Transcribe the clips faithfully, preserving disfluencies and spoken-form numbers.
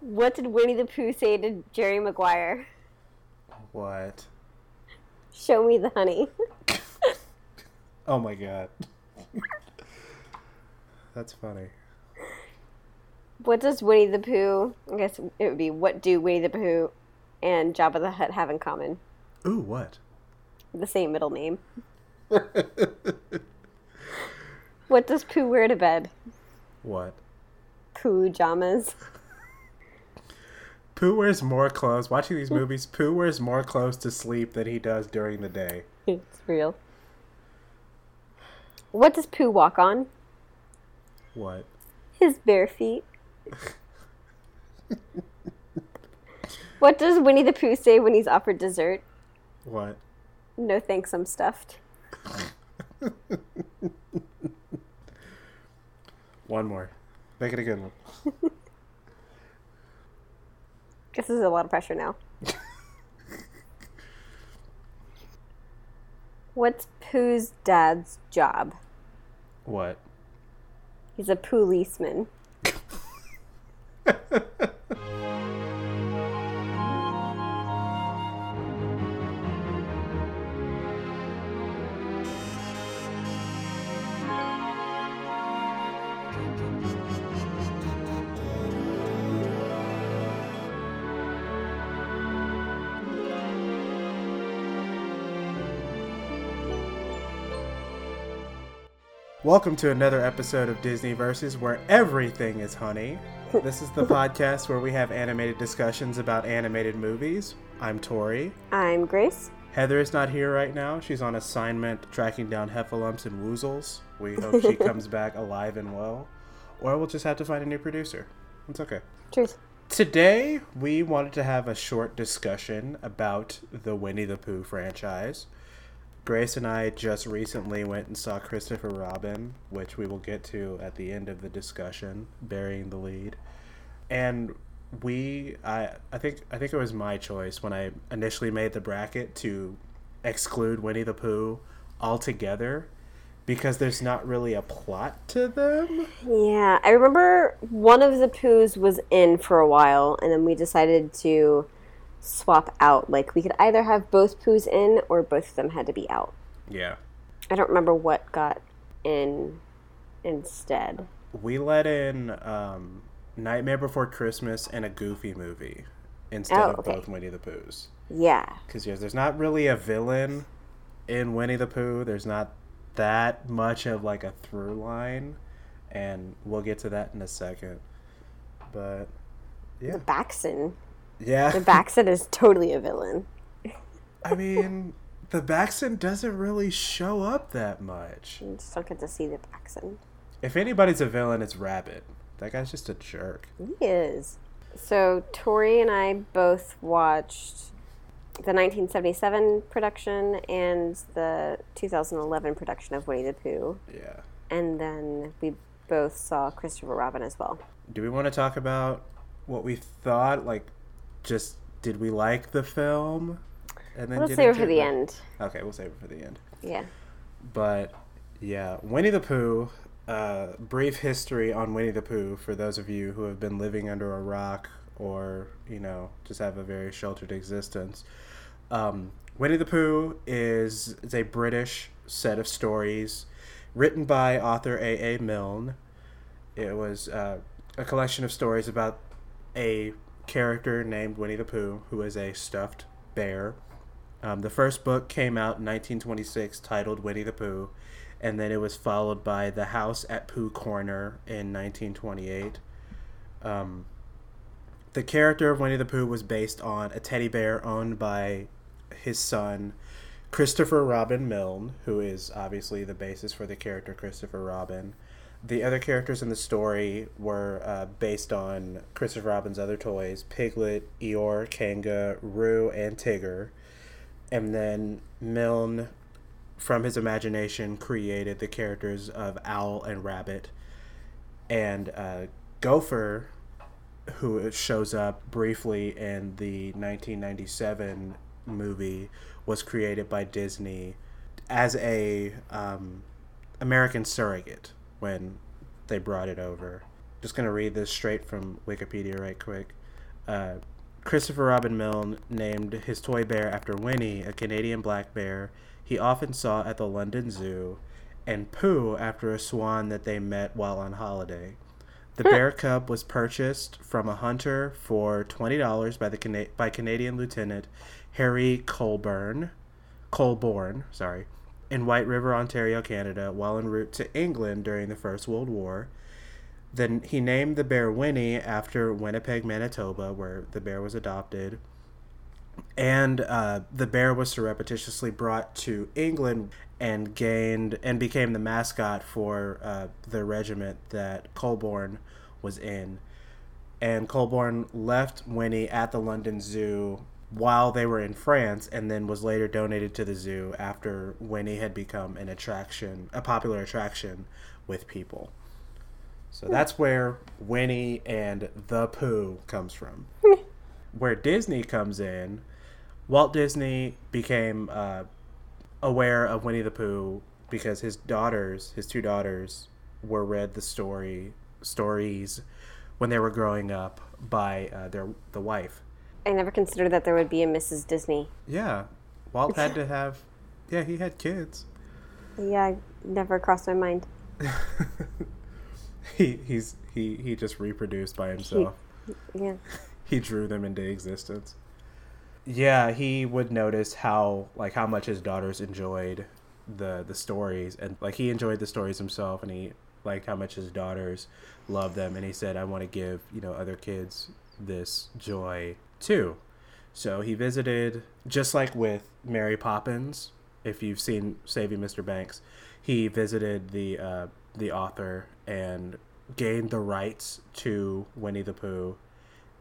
What did Winnie the Pooh say to Jerry Maguire? What? Show me the honey. Oh my god. That's funny. What does Winnie the Pooh, I guess it would be, what do Winnie the Pooh and Jabba the Hutt have in common? Ooh, what? The same middle name. What does Pooh wear to bed? What? Pooh-jamas. Pooh wears more clothes. Watching these movies, Pooh wears more clothes to sleep than he does during the day. It's real. What does Pooh walk on? What? His bare feet. What does Winnie the Pooh say when he's offered dessert? What? No thanks, I'm stuffed. One more. Make it a good one. This is a lot of pressure now. What's Pooh's dad's job? What? He's a policeman. Welcome to another episode of Disney Versus, where everything is honey. This is the podcast where we have animated discussions about animated movies. I'm Tori. I'm Grace. Heather is not here right now. She's on assignment tracking down heffalumps and woozles. We hope she comes back alive and well, or we'll just have to find a new producer. It's okay. Cheers. Today, we wanted to have a short discussion about the Winnie the Pooh franchise. Grace and I just recently went and saw Christopher Robin, which we will get to at the end of the discussion, burying the lead. And we, I, I think, I think it was my choice when I initially made the bracket to exclude Winnie the Pooh altogether because there's not really a plot to them. Yeah, I remember one of the Poohs was in for a while, and then we decided to swap out. Like, we could either have both Poohs in or both of them had to be out. Yeah. I don't remember what got in instead. We let in um, Nightmare Before Christmas and a Goofy Movie instead oh, of okay. both Winnie the Poohs. Yeah. Because yeah, there's not really a villain in Winnie the Pooh. There's not that much of like a through line, and we'll get to that in a second. But yeah. The Backson. Yeah. The Backson is totally a villain. I mean, the Backson doesn't really show up that much. You just don't get to see the Backson. If anybody's a villain, it's Rabbit. That guy's just a jerk. He is. So, Tori and I both watched the nineteen seventy-seven production and the two thousand eleven production of Winnie the Pooh. Yeah. And then we both saw Christopher Robin as well. Do we want to talk about what we thought, like, just did we like the film? And then we'll save it for the end. Okay, we'll save it for the end. Yeah. But yeah, Winnie the Pooh, uh, brief history on Winnie the Pooh for those of you who have been living under a rock or, you know, just have a very sheltered existence. Um, Winnie the Pooh is, is a British set of stories written by author A A Milne. It was uh, a collection of stories about a character named Winnie the Pooh, who is a stuffed bear. Um, the first book came out in nineteen twenty-six, titled Winnie the Pooh, and then it was followed by The House at Pooh Corner in nineteen twenty-eight. Um, the character of Winnie the Pooh was based on a teddy bear owned by his son, Christopher Robin Milne, who is obviously the basis for the character Christopher Robin. The other characters in the story were uh, based on Christopher Robin's other toys, Piglet, Eeyore, Kanga, Roo, and Tigger. And then Milne, from his imagination, created the characters of Owl and Rabbit. And uh, Gopher, who shows up briefly in the nineteen ninety-seven movie, was created by Disney as a um, American surrogate when they brought it over. Just going to read this straight from Wikipedia right quick. Uh, Christopher Robin Milne named his toy bear after Winnie, a Canadian black bear he often saw at the London Zoo, and Pooh after a swan that they met while on holiday. The bear cub was purchased from a hunter for twenty dollars by the Cana- by Canadian Lieutenant Harry Colebourn, Colebourn, sorry, in White River, Ontario, Canada, while en route to England during the First World War. Then he named the bear Winnie after Winnipeg, Manitoba, where the bear was adopted. And uh, the bear was surreptitiously brought to England and gained and became the mascot for uh, the regiment that Colebourn was in. And Colebourn left Winnie at the London Zoo while they were in France, and then was later donated to the zoo after Winnie had become an attraction, a popular attraction with people. So that's where Winnie and the Pooh comes from. Where Disney comes in, Walt Disney became uh, aware of Winnie the Pooh because his daughters, his two daughters, were read the story stories when they were growing up by uh, their the wife. I never considered that there would be a Missus Disney. Yeah, Walt had to have. Yeah, he had kids. Yeah, never crossed my mind. he he's he he just reproduced by himself. He, yeah. He drew them into existence. Yeah, he would notice how like how much his daughters enjoyed the the stories, and like he enjoyed the stories himself, and he liked how much his daughters loved them, and he said, I want to give, you know, other kids this joy too. So he visited, just like with Mary Poppins, if you've seen Saving Mister Banks, he visited the uh, the author and gained the rights to Winnie the Pooh,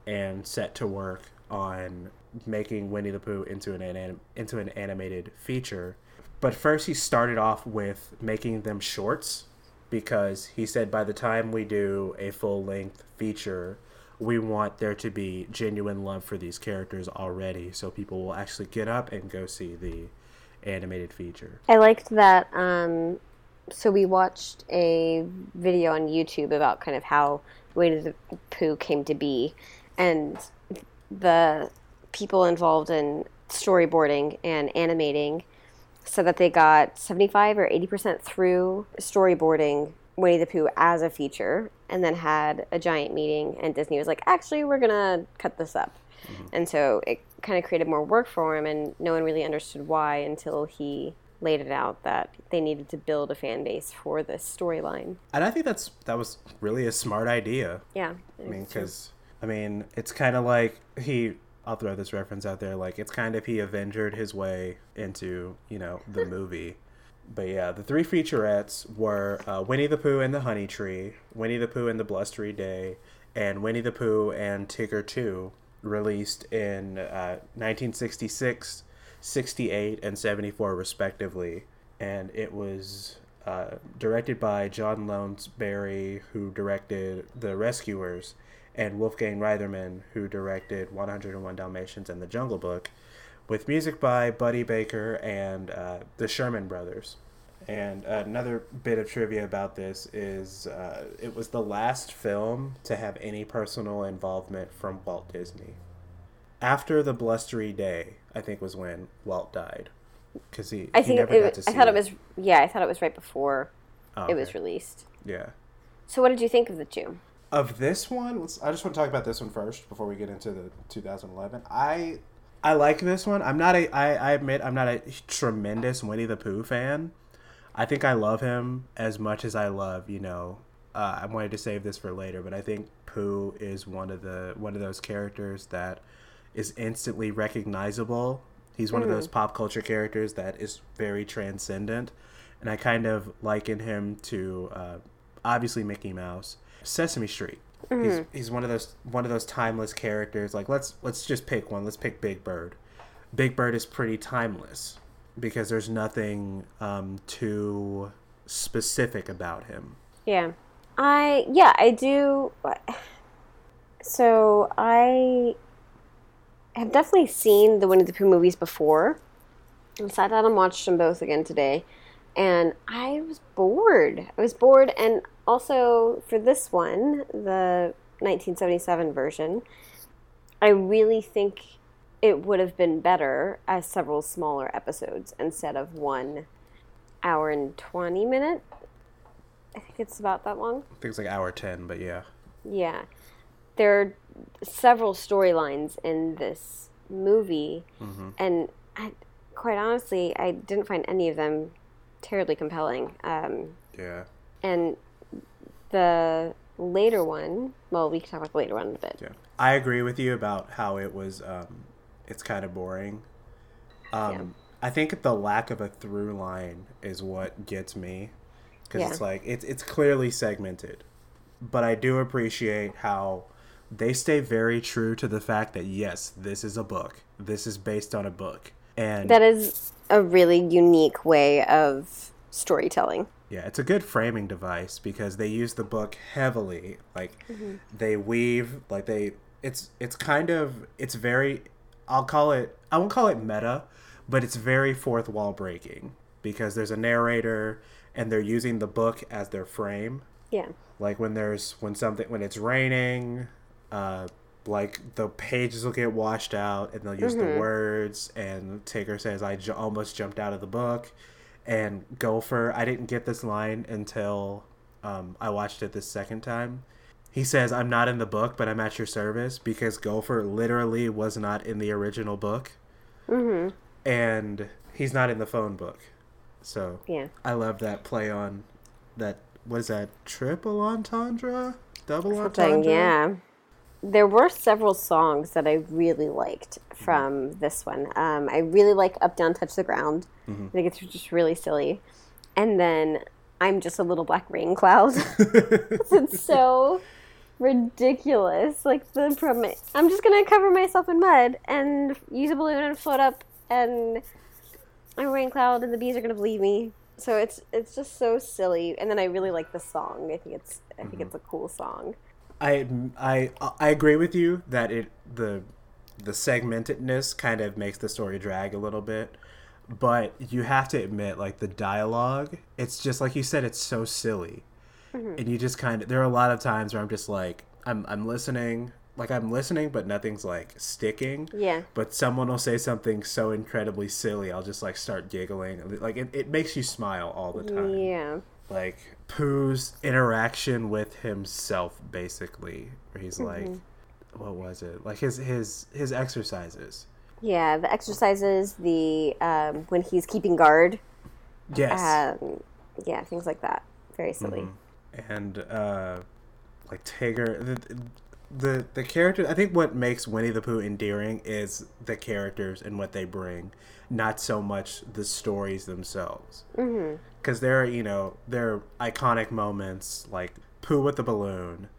and set to work on making Winnie the Pooh into an anim- into an animated feature. But first he started off with making them shorts, because he said by the time we do a full-length feature, we want there to be genuine love for these characters already, so people will actually get up and go see the animated feature. I liked that. Um, so we watched a video on YouTube about kind of how Winnie the Pooh came to be, and the people involved in storyboarding and animating said that they got seventy-five or eighty percent through storyboarding Winnie the Pooh as a feature, and then had a giant meeting, and Disney was like, actually, we're going to cut this up. Mm-hmm. And so it kind of created more work for him, and no one really understood why until he laid it out that they needed to build a fan base for this storyline. And I think that's that was really a smart idea. Yeah. I mean, because... I mean, it's kind of like he, I'll throw this reference out there, like it's kind of he Avengered his way into, you know, the movie. But yeah, the three featurettes were uh, Winnie the Pooh and the Honey Tree, Winnie the Pooh and the Blustery Day, and Winnie the Pooh and Tigger two, released in uh, nineteen sixty-six, sixty-eight, and seventy-four respectively. And it was uh, directed by John Lounsberry, who directed The Rescuers, and Wolfgang Reitherman, who directed one oh one Dalmatians and The Jungle Book, with music by Buddy Baker and uh, the Sherman Brothers. And another bit of trivia about this is uh, it was the last film to have any personal involvement from Walt Disney. After The Blustery Day, I think, was when Walt died, because he, I he think never it, got to see I thought it. it was yeah I thought it was right before oh, okay. it was released. Yeah. So what did you think of the two? Of this one, let's, I just want to talk about this one first before we get into the two thousand eleven. I I like this one. I'm not a, I, I admit I'm not a tremendous Winnie the Pooh fan. I think I love him as much as I love, you know, uh, I wanted to save this for later, but I think Pooh is one of the one of those characters that is instantly recognizable. He's one mm. of those pop culture characters that is very transcendent, and I kind of liken him to uh, obviously Mickey Mouse. Sesame Street. Mm-hmm. He's he's one of those one of those timeless characters. Like let's let's just pick one. Let's pick Big Bird. Big Bird is pretty timeless because there's nothing um, too specific about him. Yeah, I yeah I do. So I have definitely seen the Winnie the Pooh movies before. I sat down and watched them both again today, and I was bored. I was bored and. Also, for this one, the nineteen seventy-seven version, I really think it would have been better as several smaller episodes instead of one hour and twenty minute. I think it's about that long. I think it's like hour ten, but yeah. Yeah. There are several storylines in this movie, mm-hmm. and I, quite honestly, I didn't find any of them terribly compelling. Um, yeah. And the later one, well, we can talk about the later one in a bit. Yeah. I agree with you about how it was, um, it's kind of boring. Um, yeah. I think the lack of a through line is what gets me, because yeah. it's like, it's, it's clearly segmented. But I do appreciate how they stay very true to the fact that, yes, this is a book. This is based on a book. And that is a really unique way of storytelling. Yeah, it's a good framing device because they use the book heavily. Like, mm-hmm. they weave, like, they... It's it's kind of... It's very... I'll call it... I won't call it meta, but it's very fourth wall breaking because there's a narrator and they're using the book as their frame. Yeah. Like when there's when something when it's raining, uh, like the pages will get washed out and they'll use mm-hmm. the words. And Tigger says, "I j- almost jumped out of the book," and Gopher. I didn't get this line until um, I watched it the second time. He says, "I'm not in the book, but I'm at your service," because Gopher literally was not in the original book, mm-hmm. and he's not in the phone book. So yeah. I love that play on that. Was that triple entendre? Double Something, entendre? Yeah. There were several songs that I really liked from mm-hmm. this one. Um, I really like Up, Down, Touch the Ground. Mm-hmm. I think it's just really silly. And then I'm Just a Little Black Rain Cloud. It's so ridiculous. Like the prom- I'm just going to cover myself in mud and use a balloon and float up and I'm a rain cloud and the bees are going to believe me. So it's it's just so silly, and then I really like the song. I think it's I think mm-hmm. it's a cool song. I I I agree with you that it the the segmentedness kind of makes the story drag a little bit, but you have to admit, like the dialogue, it's just like you said, it's so silly, mm-hmm. and you just kind of there are a lot of times where I'm just like I'm I'm listening. Like, I'm listening, but nothing's, like, sticking. Yeah. But someone will say something so incredibly silly, I'll just, like, start giggling. Like, it, it makes you smile all the time. Yeah. Like, Pooh's interaction with himself, basically. Where he's mm-hmm. like, what was it? Like, his his, his exercises. Yeah, the exercises, the, um, when he's keeping guard. Yes. Um, yeah, things like that. Very silly. Mm-hmm. And, uh, like, Tigger... The, the, The the character, I think what makes Winnie the Pooh endearing is the characters and what they bring, not so much the stories themselves. Because mm-hmm. there are, you know, there are iconic moments like Pooh with the balloon,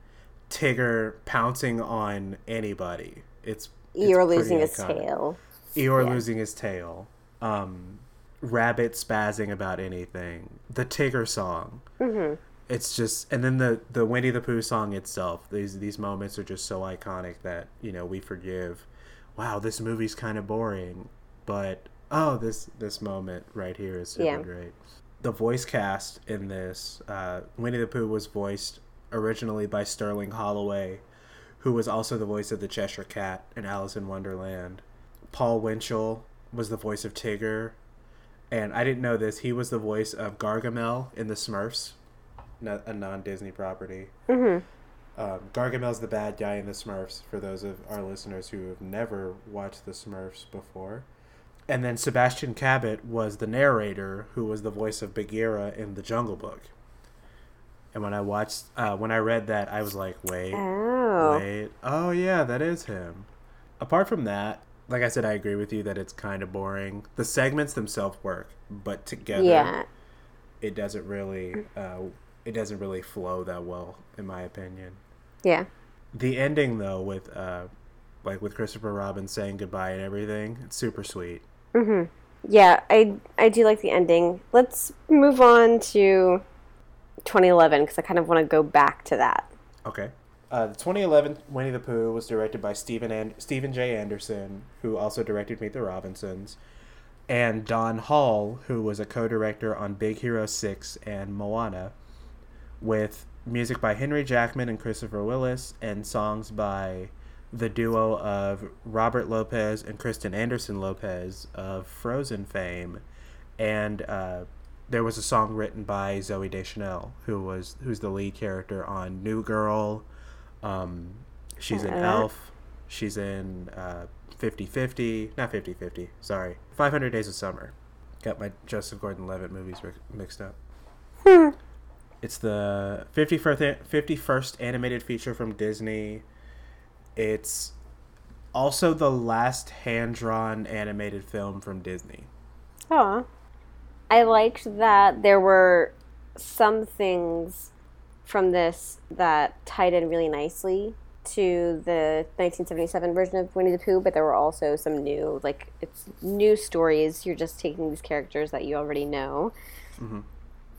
Tigger pouncing on anybody. It's, it's Eeyore losing iconic. his tail. Eeyore yeah. losing his tail. Um, Rabbit spazzing about anything. The Tigger song. Mm-hmm. It's just, and then the, the Winnie the Pooh song itself, these these moments are just so iconic that, you know, we forgive, wow, this movie's kind of boring, but, oh, this this moment right here is super yeah. great. The voice cast in this, uh, Winnie the Pooh was voiced originally by Sterling Holloway, who was also the voice of the Cheshire Cat in Alice in Wonderland. Paul Winchell was the voice of Tigger, and I didn't know this, he was the voice of Gargamel in the Smurfs. A non-Disney property. Mm-hmm. Um, Gargamel's the bad guy in the Smurfs, for those of our listeners who have never watched the Smurfs before. And then Sebastian Cabot was the narrator, who was the voice of Bagheera in The Jungle Book. And when I watched, uh, when I read that, I was like, wait, oh. wait, oh yeah, that is him. Apart from that, like I said, I agree with you that it's kind of boring. The segments themselves work, but together, yeah. it doesn't really... Uh, It doesn't really flow that well, in my opinion. Yeah. The ending, though, with uh, like with Christopher Robin saying goodbye and everything, it's super sweet. Mm-hmm. Yeah, I I do like the ending. Let's move on to twenty eleven because I kind of want to go back to that. Okay. Uh, the twenty eleven Winnie the Pooh was directed by Stephen and Stephen J. Anderson, who also directed Meet the Robinsons, and Don Hall, who was a co-director on Big Hero six and Moana, with music by Henry Jackman and Christopher Willis, and songs by the duo of Robert Lopez and Kristen Anderson Lopez of Frozen fame, and uh, there was a song written by Zooey Deschanel, who was who's the lead character on New Girl. Um, she's an elf. She's in uh, fifty fifty, not fifty fifty, sorry, five hundred Days of Summer. Got my Joseph Gordon-Levitt movies mixed up. Hmm. It's the fifty-first animated feature from Disney. It's also the last hand-drawn animated film from Disney. Oh. I liked that there were some things from this that tied in really nicely to the nineteen seventy-seven version of Winnie the Pooh, but there were also some new, like, it's new stories. You're just taking these characters that you already know mm-hmm.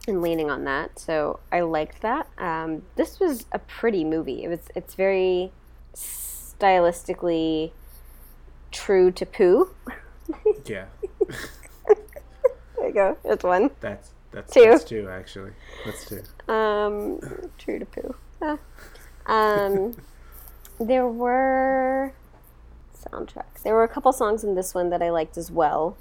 and leaning on that. So I liked that. Um, this was a pretty movie. It was. It's very stylistically true to Pooh. Yeah. There you go. That's one. That's that's two. That's two, actually. That's two. Um, true to Pooh. Ah. Um, there were soundtracks. There were a couple songs in this one that I liked as well.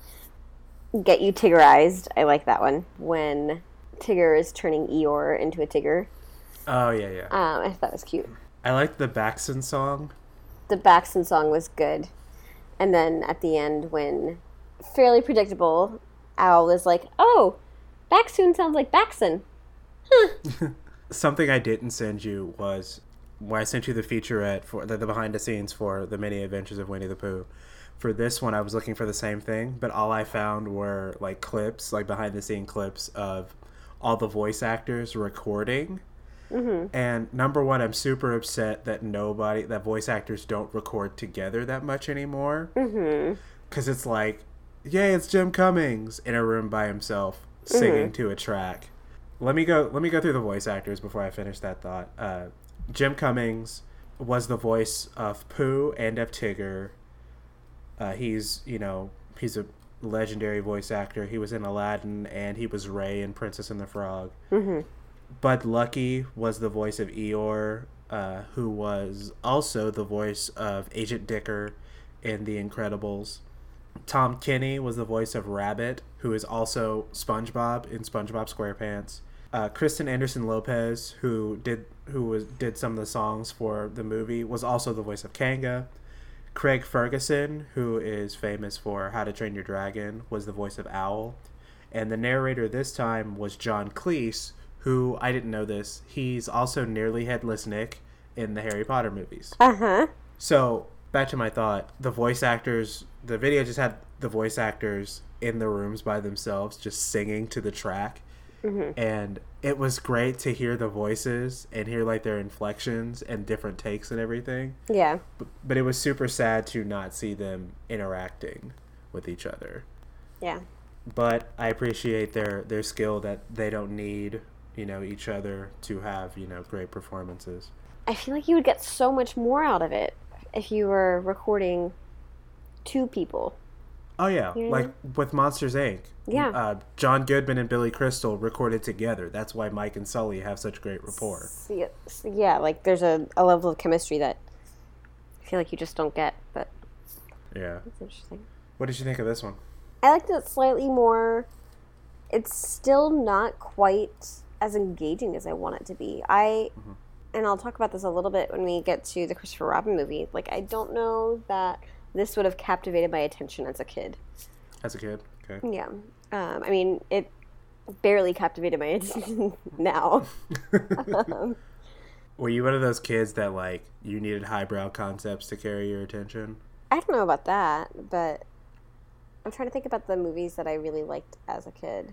Get You Tiggerized. I like that one. When Tigger is turning Eeyore into a Tigger. Oh, yeah, yeah. Um, I thought that was cute. I liked the Backson song. The Backson song was good. And then at the end when, fairly predictable, Owl is like, oh, Backsoon sounds like Backson. Huh. Something I didn't send you was, when I sent you the featurette, for the, the behind the scenes for The Many Adventures of Winnie the Pooh, for this one I was looking for the same thing, but all I found were like clips, like behind the scene clips of all the voice actors recording. Mm-hmm. And number one, I'm super upset that nobody, that voice actors don't record together that much anymore. Because mm-hmm. it's like, yay, it's Jim Cummings in a room by himself singing mm-hmm. to a track. Let me go. Let me go through the voice actors before I finish that thought. Uh, Jim Cummings was the voice of Pooh and of Tigger. Uh, he's, you know, he's a legendary voice actor. He was in Aladdin and he was Rey in Princess and the Frog. Mm-hmm. Bud Lucky was the voice of Eeyore, uh, who was also the voice of Agent Dicker in The Incredibles. Tom Kenny was the voice of Rabbit, who is also SpongeBob in SpongeBob SquarePants. Uh, Kristen Anderson Lopez, who did who was did some of the songs for the movie, was also the voice of Kanga. Craig Ferguson, who is famous for How to Train Your Dragon, was the voice of Owl. And the narrator this time was John Cleese, who, I didn't know this, he's also Nearly Headless Nick in the Harry Potter movies. Uh-huh. So, back to my thought, the voice actors, the video just had the voice actors in the rooms by themselves just singing to the track. Mm-hmm. And it was great to hear the voices and hear like their inflections and different takes and everything. Yeah. But, but it was super sad to not see them interacting with each other. Yeah. But I appreciate their, their skill that they don't need, you know, each other to have, you know, great performances. I feel like you would get so much more out of it if you were recording two people. Oh, yeah. You know? Like with Monsters, Incorporated. Yeah. Uh, John Goodman and Billy Crystal recorded together. That's why Mike and Sully have such great rapport. Yeah, like there's a, a level of chemistry that I feel like you just don't get, but... Yeah. That's interesting. What did you think of this one? I liked it slightly more. It's still not quite as engaging as I want it to be. I... Mm-hmm. And I'll talk about this a little bit when we get to the Christopher Robin movie. Like, I don't know that this would have captivated my attention as a kid. As a kid? Okay. Yeah. Um, I mean, it barely captivated my attention now. um, Were you one of those kids that, like, you needed highbrow concepts to carry your attention? I don't know about that, but I'm trying to think about the movies that I really liked as a kid.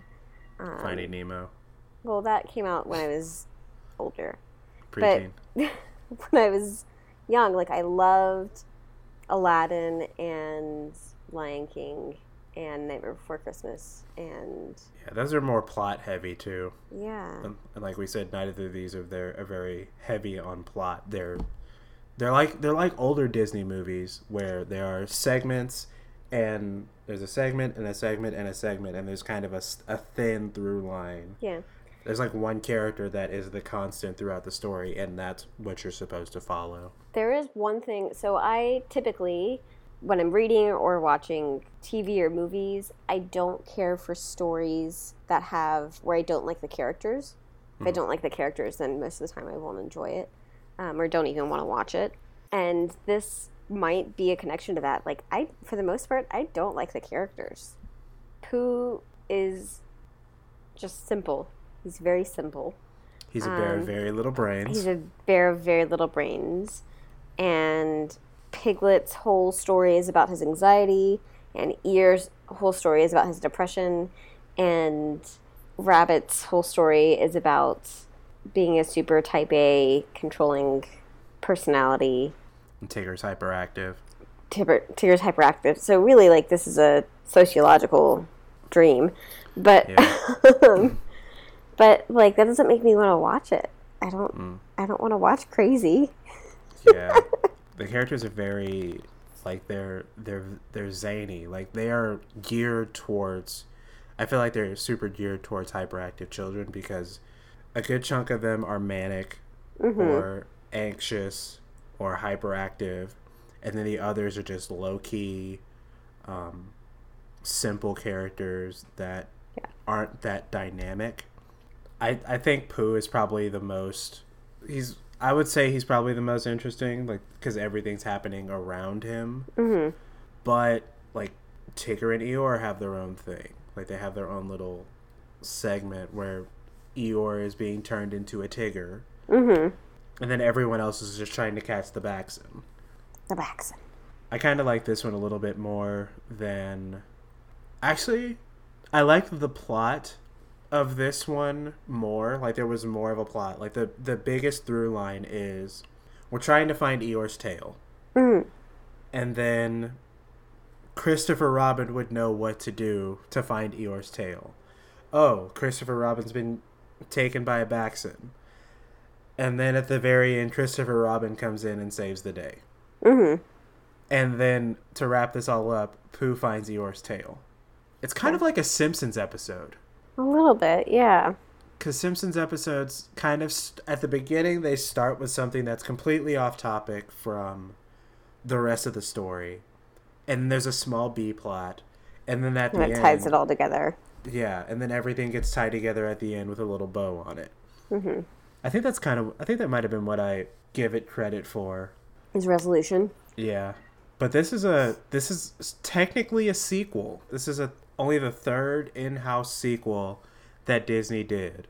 Um, Finding Nemo. Well, that came out when I was older. But when I was young, like, I loved Aladdin and Lion King and Nightmare Before Christmas. And yeah, those are more plot heavy too. Yeah. And, and like we said, neither of these are they're are very heavy on plot. They're they're like they're like older Disney movies where there are segments and there's a segment and a segment and a segment and there's kind of a, a thin through line. Yeah. There's like one character that is the constant throughout the story, and that's what you're supposed to follow. There is one thing. So I typically, when I'm reading or watching T V or movies, I don't care for stories that have, where I don't like the characters. If mm. I don't like the characters, then most of the time I won't enjoy it, um, or don't even want to watch it. And this might be a connection to that. Like, I, for the most part, I don't like the characters. Pooh is just simple. He's very simple. He's a bear um, of very little brains. He's a bear of very little brains. And Piglet's whole story is about his anxiety. And Ear's whole story is about his depression. And Rabbit's whole story is about being a super type A, controlling personality. And Tigger's hyperactive. Tigger, Tigger's hyperactive. So really, like, this is a sociological dream. But... Yeah. But, like, that doesn't make me want to watch it. I don't mm. I don't want to watch crazy. Yeah. The characters are very, like, they're, they're, they're zany. Like, they are geared towards, I feel like they're super geared towards hyperactive children, because a good chunk of them are manic mm-hmm. or anxious or hyperactive. And then the others are just low-key, um, simple characters that yeah. aren't that dynamic. I, I think Pooh is probably the most, he's, I would say he's probably the most interesting, like, because everything's happening around him. Mm-hmm. But, like, Tigger and Eeyore have their own thing. Like, they have their own little segment where Eeyore is being turned into a Tigger. Mm-hmm. And then everyone else is just trying to catch the Backson. The Backson. I kind of like this one a little bit more than, actually, I like the plot of this one more. Like, there was more of a plot. Like, the the biggest through line is we're trying to find Eeyore's tail. Mm-hmm. And then Christopher Robin would know what to do to find Eeyore's tail. Oh, Christopher Robin's been taken by a Backson. And then at the very end, Christopher Robin comes in and saves the day. Mm-hmm. And then, to wrap this all up, Pooh finds Eeyore's tail. It's kind yeah. of like a Simpsons episode. A little bit, yeah. Because Simpsons episodes kind of, st- at the beginning, they start with something that's completely off topic from the rest of the story. And there's a small B plot. And then at and the end... And it ties it all together. Yeah, and then everything gets tied together at the end with a little bow on it. Mm-hmm. I think that's kind of, I think that might have been what I give it credit for. His resolution. Yeah. But this is a, this is technically a sequel. This is a... only the third in-house sequel that Disney did,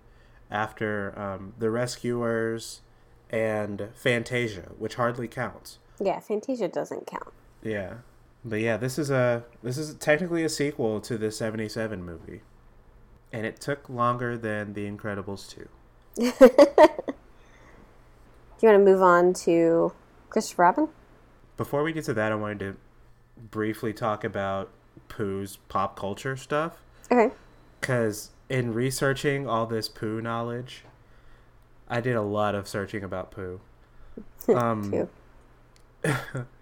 after um, The Rescuers and Fantasia, which hardly counts. Yeah, Fantasia doesn't count. Yeah, but yeah, this is a this is technically a sequel to the seventy-seven movie, and it took longer than The Incredibles two. Do you want to move on to Christopher Robin? Before we get to that, I wanted to briefly talk about Pooh's pop culture stuff. Okay. Because in researching all this Pooh knowledge, I did a lot of searching about Pooh. Um, Too.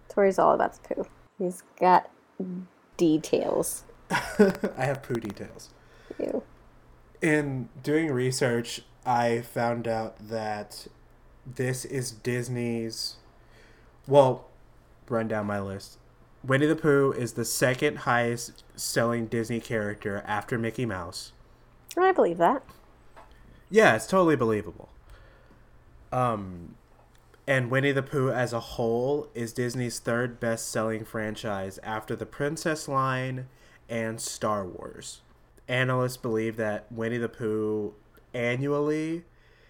Tori's all about the Pooh. He's got details. I have Pooh details. Ew. In doing research, I found out that this is Disney's... Well, run down my list. Winnie the Pooh is the second highest selling Disney character after Mickey Mouse. I believe that. Yeah, it's totally believable. Um, and Winnie the Pooh as a whole is Disney's third best selling franchise after the Princess line and Star Wars. Analysts believe that Winnie the Pooh annually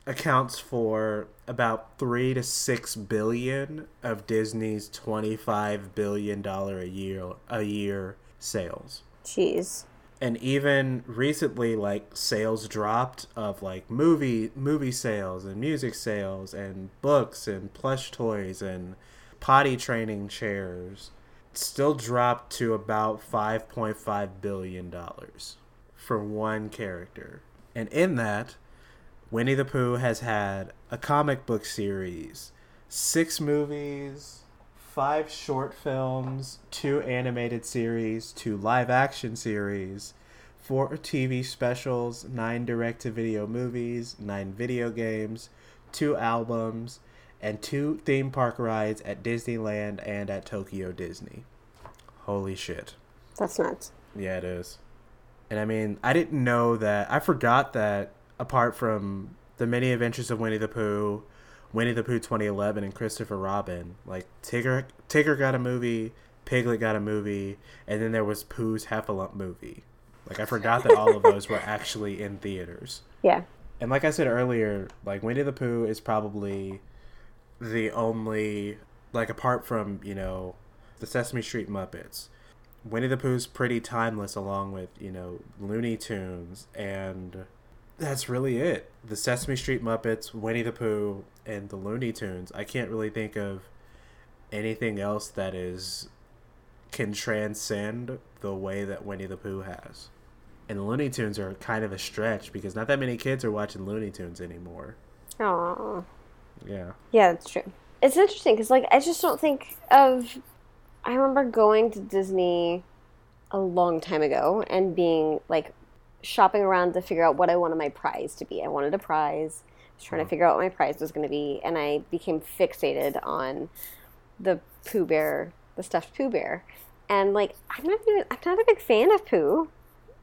accounts for about three to six billion of Disney's twenty-five billion dollar a year a year sales. Jeez. And even recently, like, sales dropped of like movie movie sales and music sales and books and plush toys and potty training chairs, still dropped to about five point five billion dollars for one character. And in that, Winnie the Pooh has had a comic book series, six movies, five short films, two animated series, two live action series, four T V specials, nine direct-to-video movies, nine video games, two albums, and two theme park rides at Disneyland and at Tokyo Disney. Holy shit. That's nuts. Yeah, it is. And I mean, I didn't know that. I forgot that apart from The Many Adventures of Winnie the Pooh, Winnie the Pooh twenty eleven, and Christopher Robin, like Tigger, Tigger got a movie, Piglet got a movie, and then there was Pooh's Heffalump movie. Like, I forgot that all of those were actually in theaters. Yeah. And like I said earlier, like, Winnie the Pooh is probably the only, like, apart from, you know, the Sesame Street Muppets, Winnie the Pooh's pretty timeless, along with, you know, Looney Tunes, and that's really it. The Sesame Street Muppets, Winnie the Pooh, and the Looney Tunes. I can't really think of anything else that is can transcend the way that Winnie the Pooh has. And the Looney Tunes are kind of a stretch, because not that many kids are watching Looney Tunes anymore. Aww. Yeah. Yeah, that's true. It's interesting, because, like, I just don't think of... I remember going to Disney a long time ago and being, like, shopping around to figure out what I wanted my prize to be. I wanted a prize. I was trying oh. to figure out what my prize was going to be, and I became fixated on the Pooh Bear, the stuffed Pooh Bear. And, like, I'm not even, I'm not a big fan of Pooh.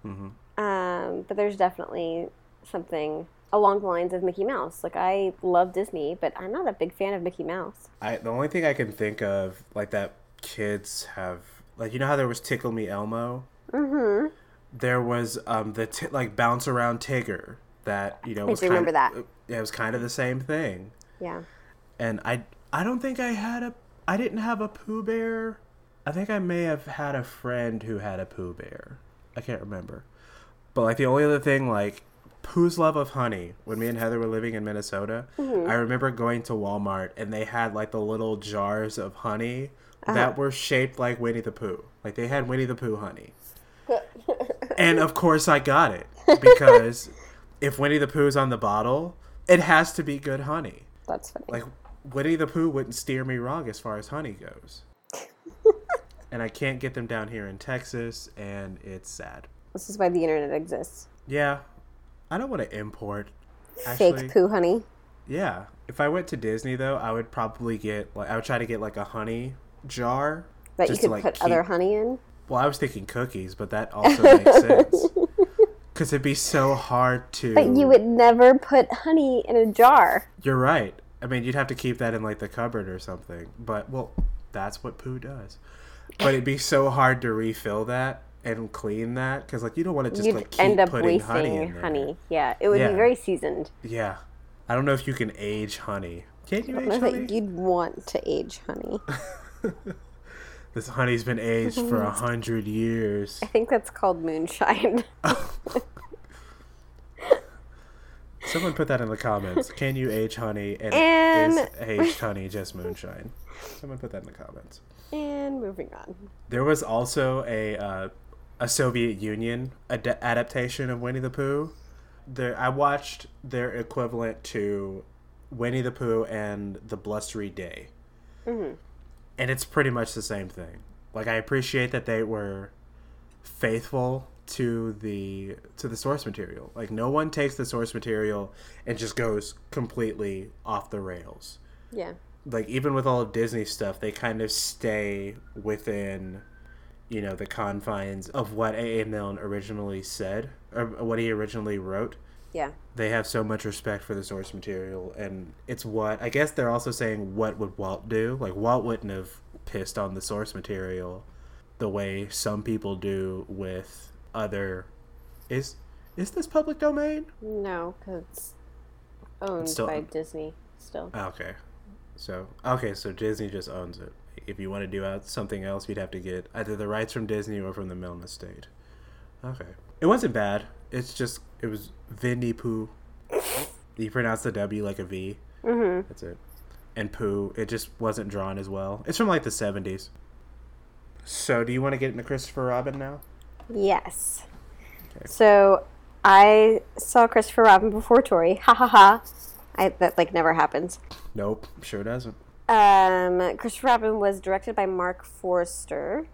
Mm-hmm. Um, but there's definitely something along the lines of Mickey Mouse. Like, I love Disney, but I'm not a big fan of Mickey Mouse. I the only thing I can think of, like, that kids have, like, you know how there was Tickle Me Elmo? Mm-hmm. There was um the t- like Bounce Around Tigger that, you know, I was do kind remember of, that. Yeah, it was kind of the same thing. Yeah. And I I don't think I had a I didn't have a Pooh Bear. I think I may have had a friend who had a Pooh Bear. I can't remember. But, like, the only other thing, like, Pooh's Love of Honey, when me and Heather were living in Minnesota, mm-hmm. I remember going to Walmart, and they had, like, the little jars of honey uh-huh. that were shaped like Winnie the Pooh. Like, they had Winnie the Pooh honey. And, of course, I got it, because if Winnie the Pooh's on the bottle, it has to be good honey. That's funny. Like, Winnie the Pooh wouldn't steer me wrong as far as honey goes. And I can't get them down here in Texas, and it's sad. This is why the internet exists. Yeah. I don't want to import. Actually. Fake poo honey. Yeah. If I went to Disney, though, I would probably get, like, I would try to get, like, a honey jar. That you could to, like, put keep... other honey in? Well, I was thinking cookies, but that also makes sense. Because it'd be so hard to... But you would never put honey in a jar. You're right. I mean, you'd have to keep that in, like, the cupboard or something. But, well, that's what poo does. But it'd be so hard to refill that and clean that, because, like, you don't want to just You'd like keep end up putting wasting honey in there. Honey, yeah, it would yeah. be very seasoned. Yeah, I don't know if you can age honey. Can you age honey? You'd want to age honey. This honey's been aged for a hundred years. I think that's called moonshine. Someone put that in the comments. Can you age honey? And, and... is aged honey just moonshine? Someone put that in the comments. And moving on. There was also a uh, a Soviet Union ad- adaptation of Winnie the Pooh. There, I watched their equivalent to Winnie the Pooh and The Blustery Day. Mm-hmm. And it's pretty much the same thing. Like, I appreciate that they were faithful to the to the source material. Like, no one takes the source material and just goes completely off the rails. Yeah. Like, even with all of Disney stuff, they kind of stay within, you know, the confines of what A A. Milne originally said, or what he originally wrote. Yeah. They have so much respect for the source material, and it's what... I guess they're also saying, what would Walt do? Like, Walt wouldn't have pissed on the source material the way some people do with other... Is is this public domain? No, because it's owned it's still... by Disney still. Okay. So, okay, so Disney just owns it. If you want to do out something else, you'd have to get either the rights from Disney or from the Milne estate. Okay. It wasn't bad. It's just, it was Vinny Pooh. You pronounce the W like a V. Mm-hmm. That's it. And Pooh, it just wasn't drawn as well. It's from, like, the seventies. So, do you want to get into Christopher Robin now? Yes. Okay. So, I saw Christopher Robin before Tori. Ha ha ha. I, that, like, never happens. Nope, sure doesn't. Um, Christopher Robin was directed by Mark Forster,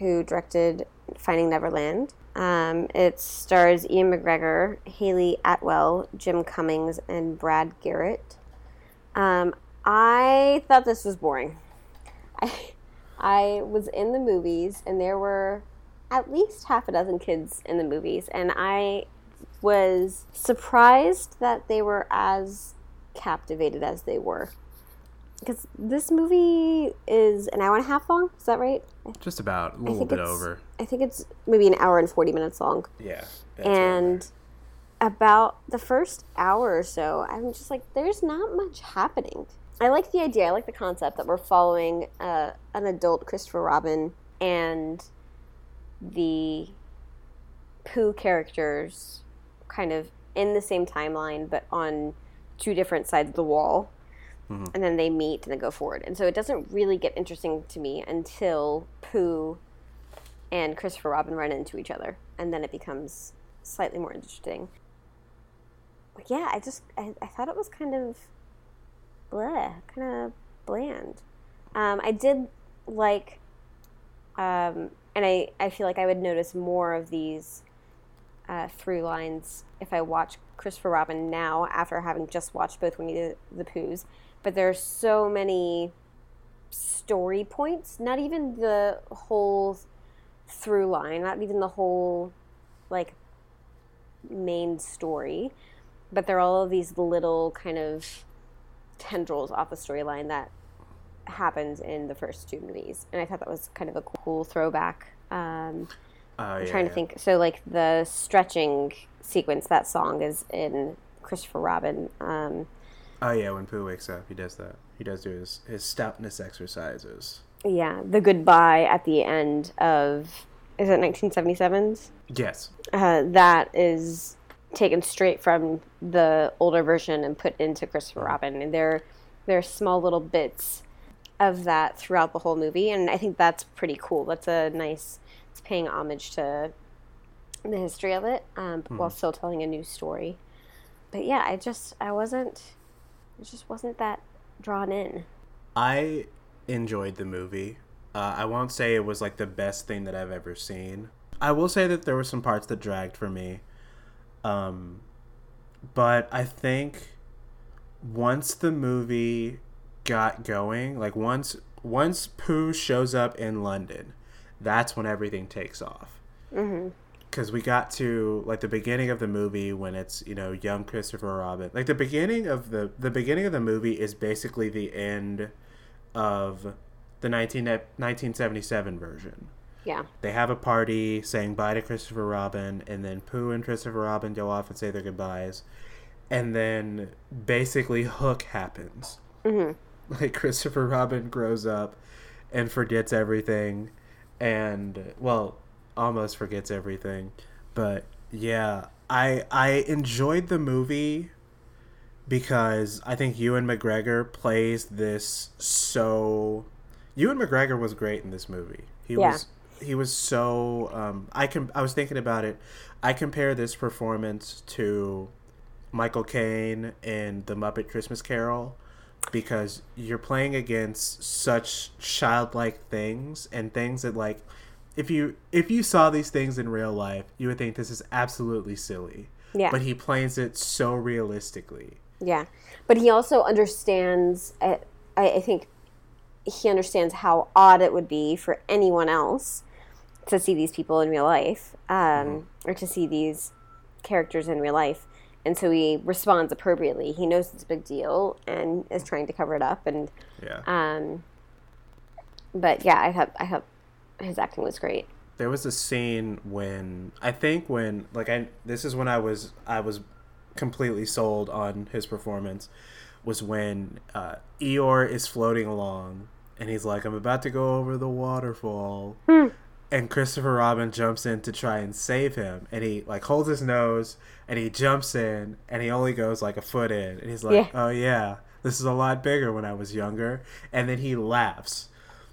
who directed Finding Neverland. Um, it stars Ewan McGregor, Hayley Atwell, Jim Cummings, and Brad Garrett. Um, I thought this was boring. I, I was in the movies, and there were at least half a dozen kids in the movies, and I was surprised that they were as captivated as they were. Because this movie is an hour and a half long, is that right? Just about, a little bit over. I think it's maybe an hour and forty minutes long. Yeah. And about the first hour or so, I'm just like, there's not much happening. I like the idea, I like the concept that we're following uh, an adult Christopher Robin and the Pooh characters kind of in the same timeline, but on two different sides of the wall. Mm-hmm. And then they meet and then go forward. And so it doesn't really get interesting to me until Pooh and Christopher Robin run into each other. And then it becomes slightly more interesting. But yeah, I just, I, I thought it was kind of bleh, kind of bland. Um, I did like, um, and I, I feel like I would notice more of these uh, through lines if I watch Christopher Robin now after having just watched both Winnie the, the Poohs. But there are so many story points, not even the whole through line, not even the whole, like, main story, but there are all of these little kind of tendrils off the storyline that happens in the first two movies. And I thought that was kind of a cool throwback. Um, uh, I'm yeah, trying to yeah. think. So, like, the stretching sequence, that song is in Christopher Robin. Um Oh, yeah, when Pooh wakes up, he does that. He does do his, his stoutness exercises. Yeah, the goodbye at the end of, is it nineteen seventy-seven's? Yes. Uh, that is taken straight from the older version and put into Christopher Robin. And there, there are small little bits of that throughout the whole movie. And I think that's pretty cool. That's a nice, it's paying homage to the history of it, um, mm-hmm. while still telling a new story. But yeah, I just, I wasn't... It just wasn't that drawn in. I enjoyed the movie. Uh, I won't say it was like the best thing that I've ever seen. I will say that there were some parts that dragged for me. Um, but I think once the movie got going, like once once Pooh shows up in London, that's when everything takes off. Mm-hmm. Because we got to, like, the beginning of the movie when it's, you know, young Christopher Robin. Like, the beginning of the the beginning of the movie is basically the end of the nineteen seventy-seven version. Yeah. They have a party saying bye to Christopher Robin, and then Pooh and Christopher Robin go off and say their goodbyes. And then, basically, Hook happens. Mm-hmm. Like, Christopher Robin grows up and forgets everything. And, well... almost forgets everything. But yeah, I I enjoyed the movie because I think Ewan McGregor plays this so... Ewan McGregor was great in this movie. He yeah. was he was so... Um, I com- I was thinking about it. I compare this performance to Michael Caine in The Muppet Christmas Carol because you're playing against such childlike things and things that, like... If you if you saw these things in real life, you would think this is absolutely silly. Yeah. But he plays it so realistically. Yeah. But he also understands, I, I think he understands how odd it would be for anyone else to see these people in real life, um, mm-hmm. or to see these characters in real life. And so he responds appropriately. He knows it's a big deal and is trying to cover it up. And yeah. Um, but yeah, I have I have. His acting was great. There was a scene when I think when like I this is when I was I was completely sold on his performance was when uh, Eeyore is floating along and he's like, I'm about to go over the waterfall, hmm. and Christopher Robin jumps in to try and save him, and he like holds his nose and he jumps in and he only goes like a foot in, and he's like, yeah. oh yeah, this is a lot bigger when I was younger, and then he laughs.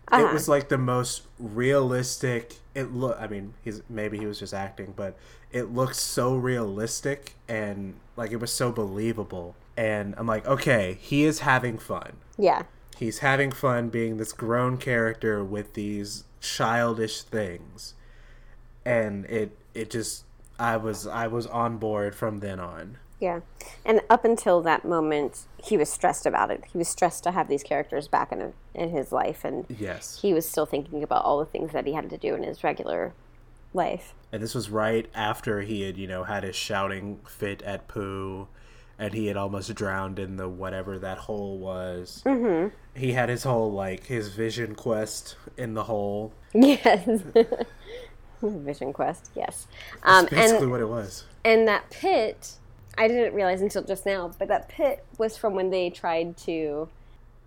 Uh-huh. It was like the most realistic. It look. I mean, he's maybe he was just acting, but it looked so realistic and like it was so believable. And I'm like, okay, he is having fun. Yeah, he's having fun being this grown character with these childish things, and it it just I was I was on board from then on. Yeah, and up until that moment, he was stressed about it. He was stressed to have these characters back in in his life, and yes, he was still thinking about all the things that he had to do in his regular life. And this was right after he had, you know, had his shouting fit at Pooh, and he had almost drowned in the whatever that hole was. Mm-hmm. He had his whole, like, his vision quest in the hole. Yes. Vision quest, yes. That's um, basically and, what it was. And that pit, I didn't realize until just now, but that pit was from when they tried to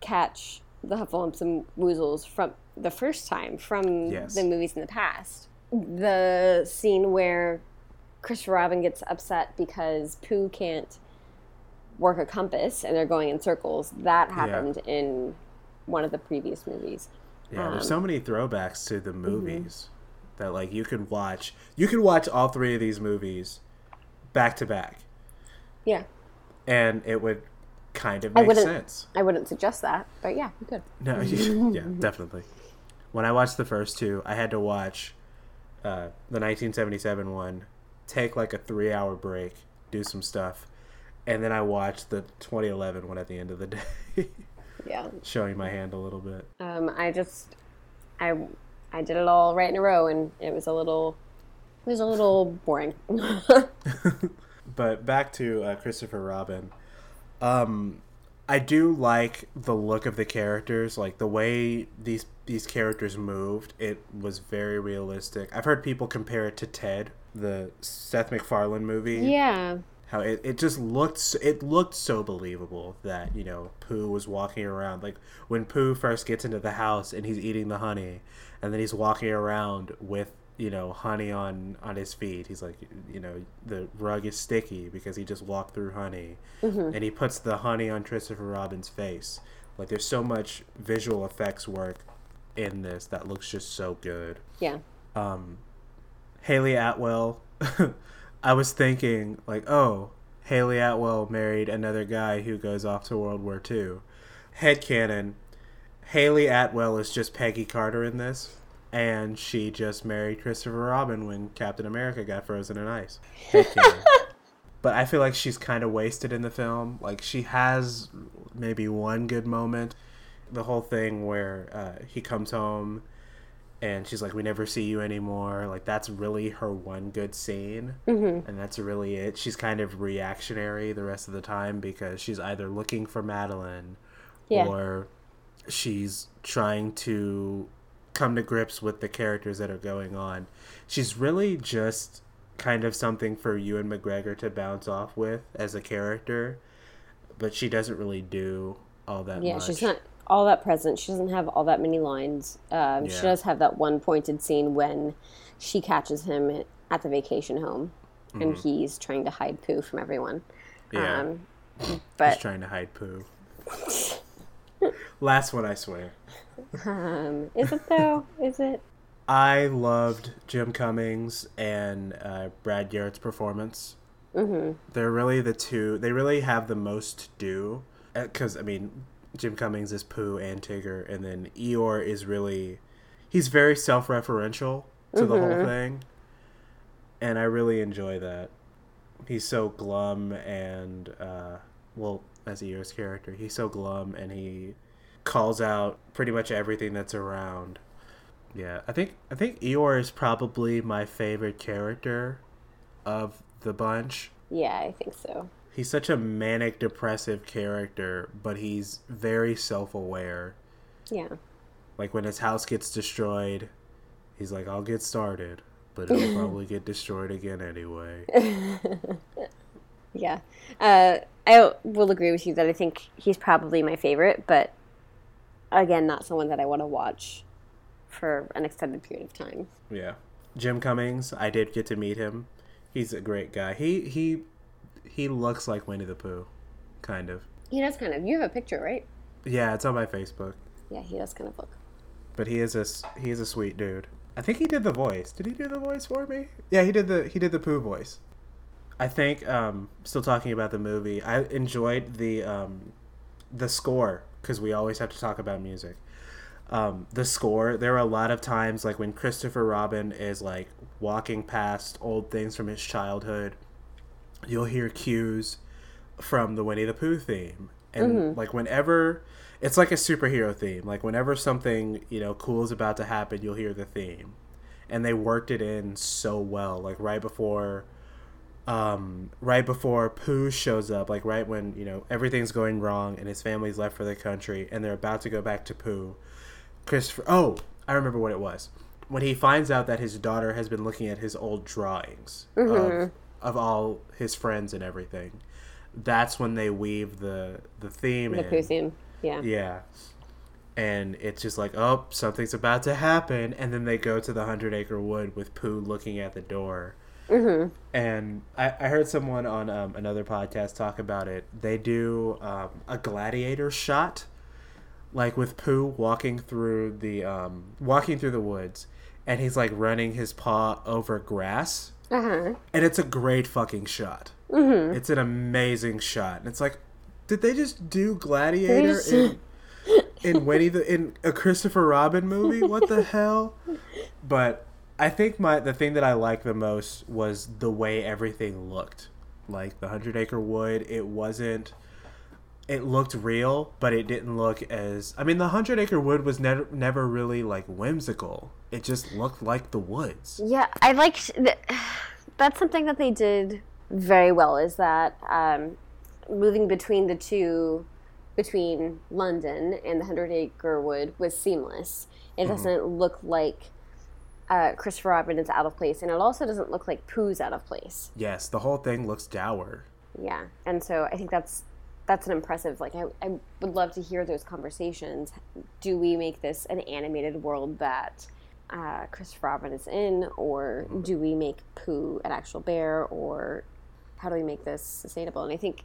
catch the Hufflepuffs and Woozles from the first time, from yes. the movies in the past. The scene where Christopher Robin gets upset because Pooh can't work a compass and they're going in circles, that happened yeah. in one of the previous movies. Yeah, um, there's so many throwbacks to the movies mm-hmm. that, like, you could watch you could watch all three of these movies back to back. Yeah. And it would kind of make I wouldn't, sense. I wouldn't suggest that, but yeah, you could. No, you, yeah, definitely. When I watched the first two, I had to watch uh, the nineteen seventy-seven one, take like a three hour break, do some stuff, and then I watched the twenty eleven one at the end of the day. Yeah. Showing my hand a little bit. Um, I just, I, I did it all right in a row, and it was a little, it was a little boring. But back to uh, Christopher Robin. Um, I do like the look of the characters, like the way these these characters moved. It was very realistic. I've heard people compare it to Ted, the Seth MacFarlane movie. Yeah. How it, it just looked it looked so believable that, you know, Pooh was walking around. Like when Pooh first gets into the house and he's eating the honey, and then he's walking around with, you know, honey on, on his feet. He's like, you know, the rug is sticky because he just walked through honey. Mm-hmm. And he puts the honey on Christopher Robin's face. Like, there's so much visual effects work in this that looks just so good. Yeah. Um, Hayley Atwell. I was thinking, like, oh, Hayley Atwell married another guy who goes off to World War Two. Headcanon, Hayley Atwell is just Peggy Carter in this. And she just married Christopher Robin when Captain America got frozen in ice. But I feel like she's kind of wasted in the film. Like, she has maybe one good moment. The whole thing where uh, he comes home and she's like, we never see you anymore. Like, that's really her one good scene. Mm-hmm. And that's really it. She's kind of reactionary the rest of the time because she's either looking for Madeline yeah. or she's trying to come to grips with the characters that are going on. She's really just kind of something for Ewan McGregor to bounce off with as a character, but she doesn't really do all that yeah, much. Yeah, she's not all that present. She doesn't have all that many lines. Um, yeah. She does have that one pointed scene when she catches him at the vacation home, mm-hmm. and he's trying to hide Pooh from everyone. Yeah, um, but... he's trying to hide Pooh. Last one, I swear. Um, is it though? Is it? I loved Jim Cummings and uh, Brad Garrett's performance. Mm-hmm. They're really the two. They really have the most to do. Because, I mean, Jim Cummings is Pooh and Tigger. And then Eeyore is really... he's very self-referential to mm-hmm. the whole thing. And I really enjoy that. He's so glum and... Uh, well... as Eeyore's character, he's so glum and he calls out pretty much everything that's around. Yeah, I think I think Eeyore is probably my favorite character of the bunch. Yeah, I think so. He's such a manic depressive character, but he's very self-aware. Yeah. Like when his house gets destroyed, he's like, I'll get started, but it'll probably get destroyed again anyway. Yeah. Uh, I will agree with you that I think he's probably my favorite, but again, not someone that I want to watch for an extended period of time. Yeah. Jim Cummings, I did get to meet him. He's a great guy. He he he looks like Winnie the Pooh, kind of. He does kind of. You have a picture, right? Yeah, it's on my Facebook. Yeah, he does kind of look. But he is a he is a sweet dude. I think he did the voice. Did he do the voice for me? Yeah, he did the he did the Pooh voice. I think, um, still talking about the movie, I enjoyed the um, the score, because we always have to talk about music. um, the score. There are a lot of times, like when Christopher Robin is like walking past old things from his childhood, you'll hear cues from the Winnie the Pooh theme. And mm-hmm. like whenever it's like a superhero theme, like whenever something, you know, cool is about to happen, you'll hear the theme. And they worked it in so well, like right before um right before Pooh shows up, like right when, you know, everything's going wrong and his family's left for the country and they're about to go back to Pooh. Christopher oh I remember what it was, when he finds out that his daughter has been looking at his old drawings mm-hmm. of, of all his friends and everything. That's when they weave the the theme the in. Pooh theme. Yeah. Yeah. And it's just like, oh, something's about to happen. And then they go to the Hundred Acre Wood with Pooh looking at the door. Mm-hmm. And I, I heard someone on um, another podcast talk about it. They do um, a gladiator shot, like with Pooh walking through the um, walking through the woods, and he's like running his paw over grass. Uh-huh. And it's a great fucking shot. Mm-hmm. It's an amazing shot. And it's like, did they just do Gladiator just... in, in Winnie the in a Christopher Robin movie? What the hell? But I think my the thing that I liked the most was the way everything looked. Like the Hundred Acre Wood, it wasn't it looked real, but it didn't look as I mean the Hundred Acre Wood was never never really like whimsical. It just looked like the woods. Yeah, I liked th- that's something that they did very well, is that um, moving between the two, between London and the Hundred Acre Wood was seamless. It mm-hmm. doesn't look like uh, Christopher Robin is out of place, and it also doesn't look like Pooh's out of place. Yes, the whole thing looks dour. Yeah, and so I think that's that's an impressive, like, I, I would love to hear those conversations. Do we make this an animated world that... Uh, Christopher Robin is in, or do we make Pooh an actual bear, or how do we make this sustainable? And I think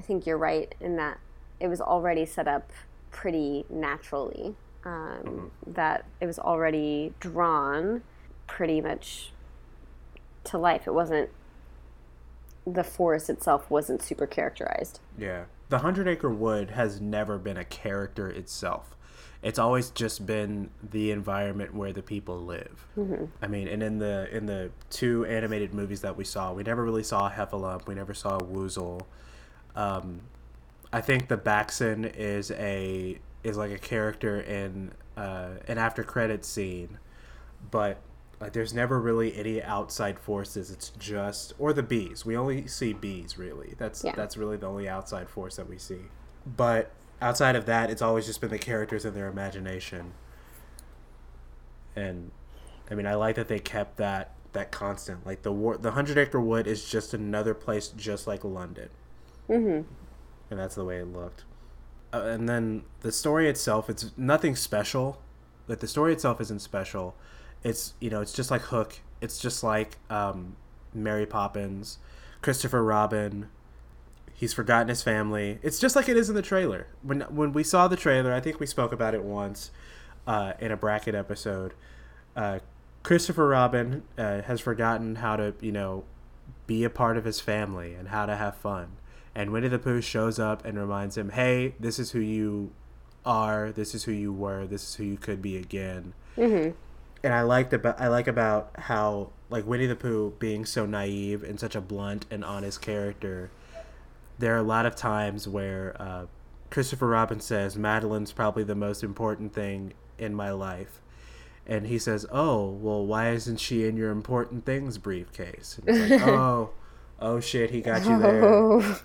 I think you're right in that it was already set up pretty naturally, um, mm-hmm. that it was already drawn pretty much to life. It wasn't, the forest itself wasn't super characterized. Yeah. The Hundred Acre Wood has never been a character itself. It's always just been the environment where the people live. Mm-hmm. I mean, and in the in the two animated movies that we saw, we never really saw a Heffalump. We never saw a Woozle. Um, I think the Backson is a is like a character in uh, an after credits scene, but like there's never really any outside forces. It's just or the bees. We only see bees really. That's yeah. that's really the only outside force that we see. But outside of that, it's always just been the characters and their imagination. And, I mean, I like that they kept that that constant. Like, the war, the Hundred Acre Wood is just another place just like London. Mm-hmm. And that's the way it looked. Uh, and then the story itself, it's nothing special. Like, the story itself isn't special. It's, you know, it's just like Hook. It's just like um, Mary Poppins, Christopher Robin... He's forgotten his family. It's just like it is in the trailer. When when we saw the trailer, I think we spoke about it once uh, in a bracket episode. Uh, Christopher Robin uh, has forgotten how to, you know, be a part of his family and how to have fun. And Winnie the Pooh shows up and reminds him, hey, this is who you are. This is who you were. This is who you could be again. Mm-hmm. And I liked about, I like about how, like, Winnie the Pooh being so naive and such a blunt and honest character... There are a lot of times where uh, Christopher Robin says, Madeline's probably the most important thing in my life. And he says, oh, well, why isn't she in your important things briefcase? And he's like, oh, oh shit, he got you there. Oh.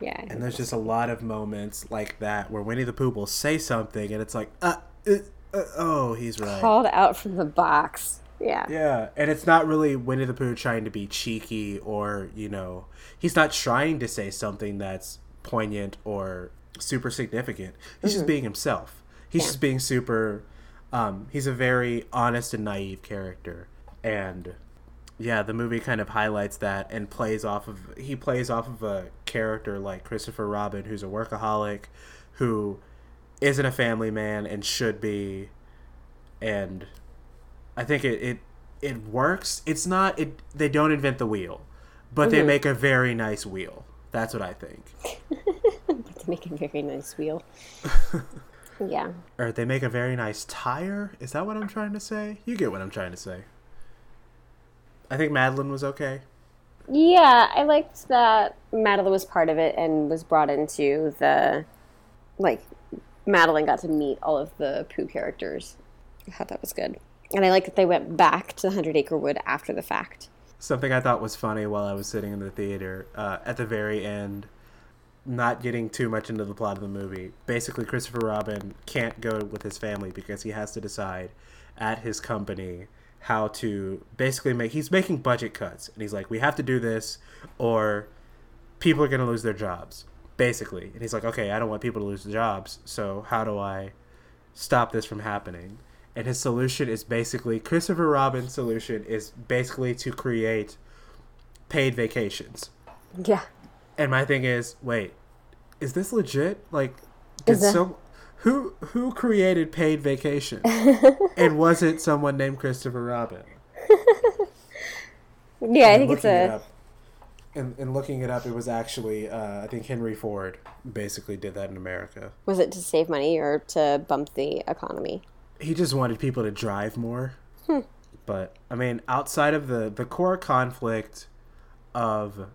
Yeah. And there's just a lot of moments like that where Winnie the Pooh will say something and it's like, uh, uh, uh oh, he's right. Called out from the box. Yeah. Yeah, and it's not really Winnie the Pooh trying to be cheeky or, you know, he's not trying to say something that's poignant or super significant. He's mm-hmm. just being himself. He's yeah. just being super, um, he's a very honest and naive character. And yeah, the movie kind of highlights that and plays off of, he plays off of a character like Christopher Robin, who's a workaholic, who isn't a family man and should be, and... I think it, it it works. It's not it. They don't invent the wheel, but mm-hmm. they make a very nice wheel. That's what I think. They make a very nice wheel. Yeah. Or they make a very nice tire. Is that what I'm trying to say? You get what I'm trying to say. I think Madeline was okay. Yeah, I liked that Madeline was part of it and was brought into the, like, Madeline got to meet all of the Pooh characters. I thought that was good. And I like that they went back to the Hundred Acre Wood after the fact. Something I thought was funny while I was sitting in the theater, uh, at the very end, not getting too much into the plot of the movie, basically Christopher Robin can't go with his family because he has to decide at his company how to basically make, he's making budget cuts. And he's like, we have to do this or people are going to lose their jobs, basically. And he's like, okay, I don't want people to lose their jobs. So how do I stop this from happening? And his solution is basically, Christopher Robin's solution is basically to create paid vacations. Yeah. And my thing is, wait, is this legit? Like, did some, who who created paid vacation? And was it someone named Christopher Robin? Yeah, and I think it's a... It up, and, and looking it up, it was actually, uh, I think Henry Ford basically did that in America. Was it to save money or to bump the economy? He just wanted people to drive more. Hmm. But, I mean, outside of the, the core conflict of...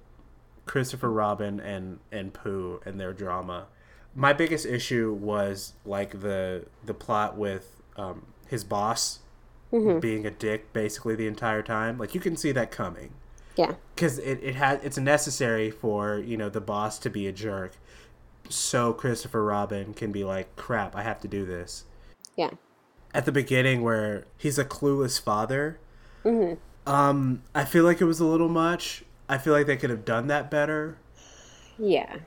Christopher Robin and, and Pooh and their drama. My biggest issue was like the the plot with um, his boss mm-hmm. being a dick basically the entire time. Like you can see that coming. Yeah. Because it, it has it's necessary for, you know, the boss to be a jerk so Christopher Robin can be like, crap, I have to do this. Yeah. At the beginning where he's a clueless father, mm-hmm. um, I feel like it was a little much. I feel like they could have done that better. Yeah.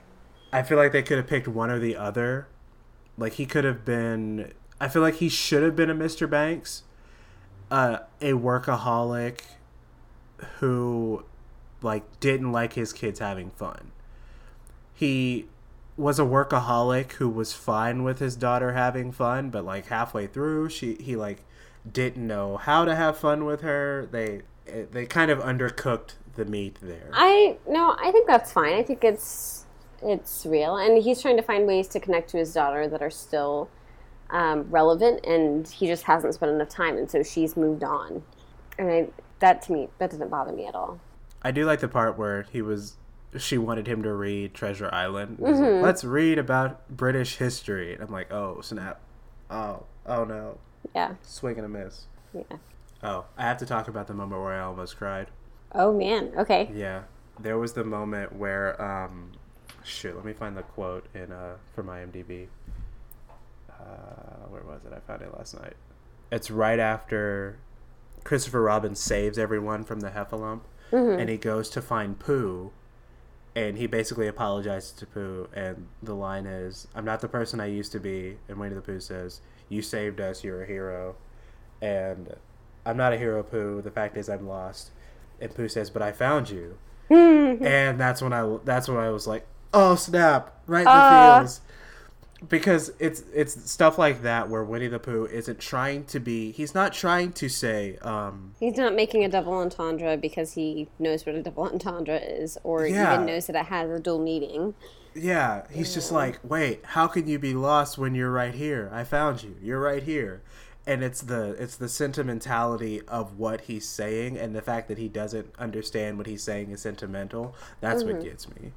I feel like they could have picked one or the other. Like, he could have been... I feel like he should have been a Mister Banks. Uh, a workaholic who, like, didn't like his kids having fun. He was a workaholic who was fine with his daughter having fun, but, like, halfway through, she he, like, didn't know how to have fun with her. They They kind of undercooked... the meat there. I no, I think that's fine. I think it's it's real, and he's trying to find ways to connect to his daughter that are still um, relevant, and he just hasn't spent enough time, and so she's moved on. And I, that to me, that doesn't bother me at all. I do like the part where he was. She wanted him to read Treasure Island. Mm-hmm. Like, let's read about British history. And I'm like, oh snap! Oh oh no! Yeah, swing and a miss. Yeah. Oh, I have to talk about the moment where I almost cried. Oh, man. Okay. Yeah. There was the moment where, um, shoot, let me find the quote in uh, from IMDb. Uh, where was it? I found it last night. It's right after Christopher Robin saves everyone from the Heffalump, mm-hmm. and he goes to find Pooh, and he basically apologizes to Pooh, and the line is, I'm not the person I used to be, and Winnie the Pooh says, you saved us, you're a hero, and I'm not a hero, Pooh, the fact is I'm lost. And Pooh says, but I found you. And that's when I that's when I was like, oh, snap, right in uh, the feels. Because it's it's stuff like that where Winnie the Pooh isn't trying to be, he's not trying to say. Um, he's not making a double entendre because he knows what a double entendre is or yeah. even knows that it has a dual meaning. Yeah, he's yeah. just like, wait, how can you be lost when you're right here? I found you. You're right here. And it's the it's the sentimentality of what he's saying and the fact that he doesn't understand what he's saying is sentimental. That's mm-hmm. what gets me.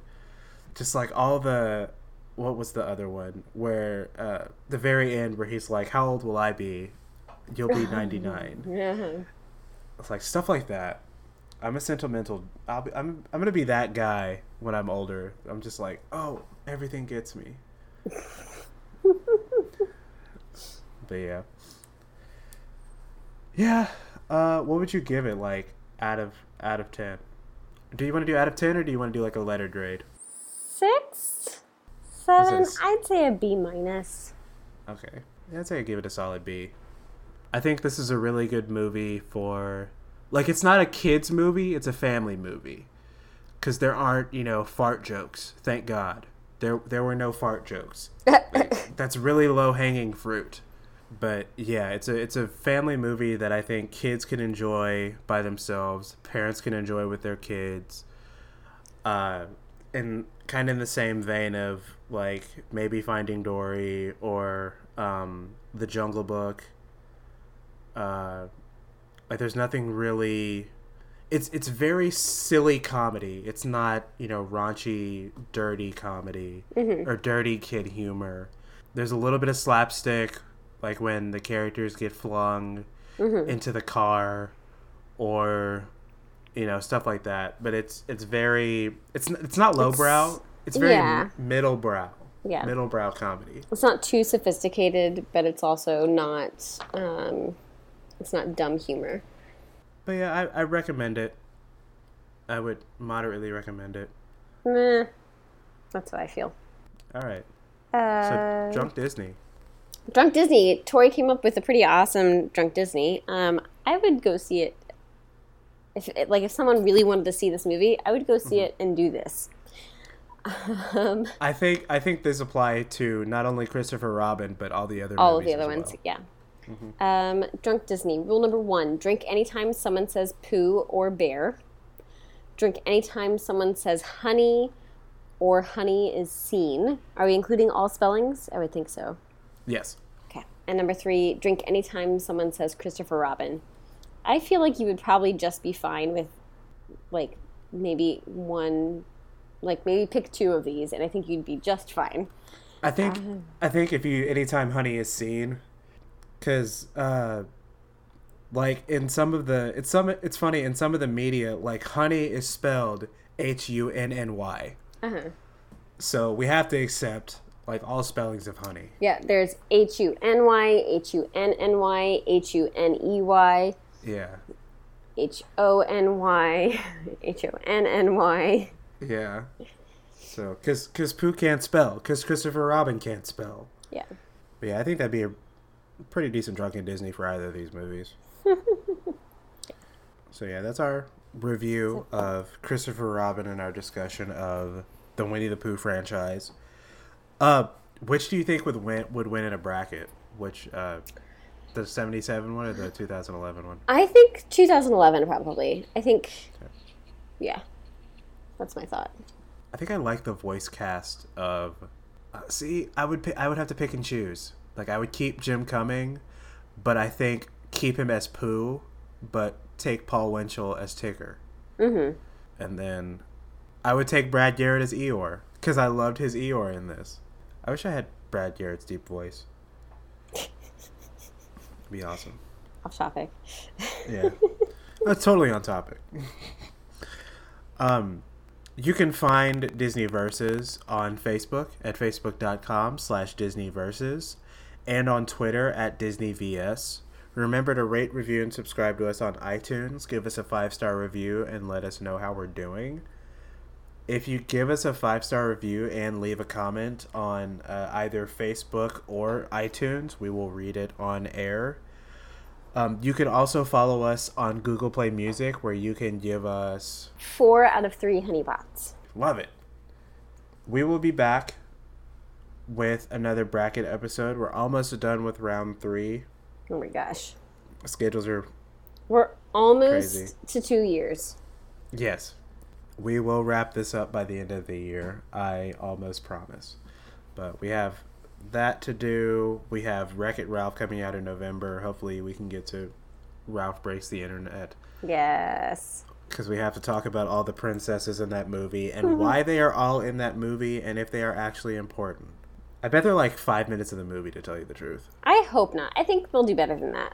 Just like all the... What was the other one? Where uh, the very end where he's like, how old will I be? You'll be ninety-nine. Yeah. It's like stuff like that. I'm a sentimental... I'll be, I'm, I'm going to be that guy when I'm older. I'm just like, oh, everything gets me. But yeah. Yeah, uh, what would you give it, like, out of out of ten? Do you want to do out of ten, or do you want to do, like, a letter grade? Six? Seven? I'd say a B minus. Okay. Yeah, I'd say I'd give it a solid B. I think this is a really good movie for... Like, it's not a kid's movie, it's a family movie. Because there aren't, you know, fart jokes. Thank God. There, there were no fart jokes. Like, that's really low-hanging fruit. But yeah, it's a it's a family movie that I think kids can enjoy by themselves, parents can enjoy with their kids, uh, and kind of in the same vein of like maybe Finding Dory or um, The Jungle Book. Uh, like, there's nothing really. It's it's very silly comedy. It's not, you know, raunchy, dirty comedy mm-hmm. or dirty kid humor. There's a little bit of slapstick, like when the characters get flung mm-hmm. into the car, or you know, stuff like that. But it's it's very it's it's not lowbrow. It's, it's very yeah. middle brow. Yeah, middle brow comedy. It's not too sophisticated, but it's also not um, it's not dumb humor. But yeah, I, I recommend it. I would moderately recommend it. Nah, that's what I feel. All right. Uh, so, Drunk Disney. Drunk Disney. Tori came up with a pretty awesome Drunk Disney. Um, I would go see it. If it, like, if someone really wanted to see this movie, I would go see mm-hmm. it and do this. Um, I think I think this applies to not only Christopher Robin, but all the other all movies of the other ones, well. yeah. Mm-hmm. Um, Drunk Disney. Rule number one, drink anytime someone says poo or bear. Drink anytime someone says honey or honey is seen. Are we including all spellings? I would think so. Yes. Okay. And number three, drink anytime someone says Christopher Robin. I feel like you would probably just be fine with, like, maybe one, like, maybe pick two of these, and I think you'd be just fine. I think, uh, I think if you, anytime honey is seen... Because, uh, like, in some of the... It's some. It's funny, in some of the media, like, honey is spelled H U N N Y. Uh-huh. So we have to accept, like, all spellings of honey. Yeah, there's H U N Y, H U N N Y, H U N E Y. Yeah. H O N Y, H O N N Y. Yeah. So, because because Pooh can't spell, because Christopher Robin can't spell. Yeah. But yeah, I think that'd be a... pretty decent drunk in Disney for either of these movies. So yeah, that's our review of Christopher Robin and our discussion of the Winnie the Pooh franchise. Uh, which do you think would win would win in a bracket? Which uh, the seventy-seven one or the two thousand eleven one? I think two thousand eleven probably. I think, okay. yeah, that's my thought. I think I like the voice cast of. Uh, see, I would pick, I would have to pick and choose. Like, I would keep Jim Cummings, but I think keep him as Pooh, but take Paul Winchell as Tigger. Mm-hmm. And then I would take Brad Garrett as Eeyore, because I loved his Eeyore in this. I wish I had Brad Garrett's deep voice. It'd be awesome. Off topic. Yeah. That's totally on topic. um... You can find Disney Versus on Facebook at facebook.com slash Disney Versus and on Twitter at Disney V S. Remember to rate, review, and subscribe to us on iTunes. Give us a five-star review and let us know how we're doing. If you give us a five-star review and leave a comment on uh, either Facebook or iTunes, we will read it on air. Um, you can also follow us on Google Play Music, where you can give us... Four out of three honey pots. Love it. We will be back with another bracket episode. We're almost done with round three. Oh my gosh. Schedules are We're almost crazy. To two years. Yes. We will wrap this up by the end of the year. I almost promise. But we have... that to do. We have Wreck-It Ralph coming out in November. Hopefully we can get to Ralph Breaks the Internet. Yes. Because we have to talk about all the princesses in that movie and why they are all in that movie and if they are actually important. I bet they're like five minutes of the movie, to tell you the truth. I hope not. I think we'll do better than that.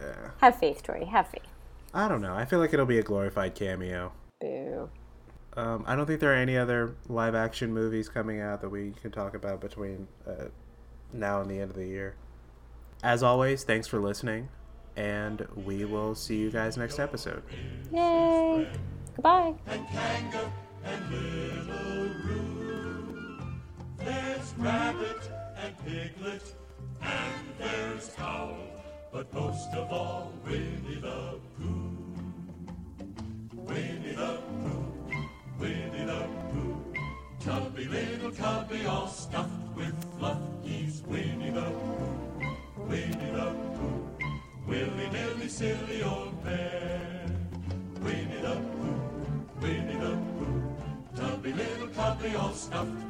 Yeah. Have faith, Tori. Have faith. I don't know. I feel like it'll be a glorified cameo. Boo. Um, I don't think there are any other live-action movies coming out that we can talk about between uh, now and the end of the year. As always, thanks for listening, and we will see you guys next episode. Yay! Goodbye! And Kanga and Little Roo. There's Rabbit and Piglet, and there's Owl, but most of all, Winnie the Pooh. Winnie the Pooh. Winnie the Pooh, tubby little cubby, all stuffed with fluff. He's Winnie the Pooh, Winnie the Pooh, willy nilly silly old bear. Winnie the Pooh, Winnie the Pooh, tubby little cubby, all stuffed.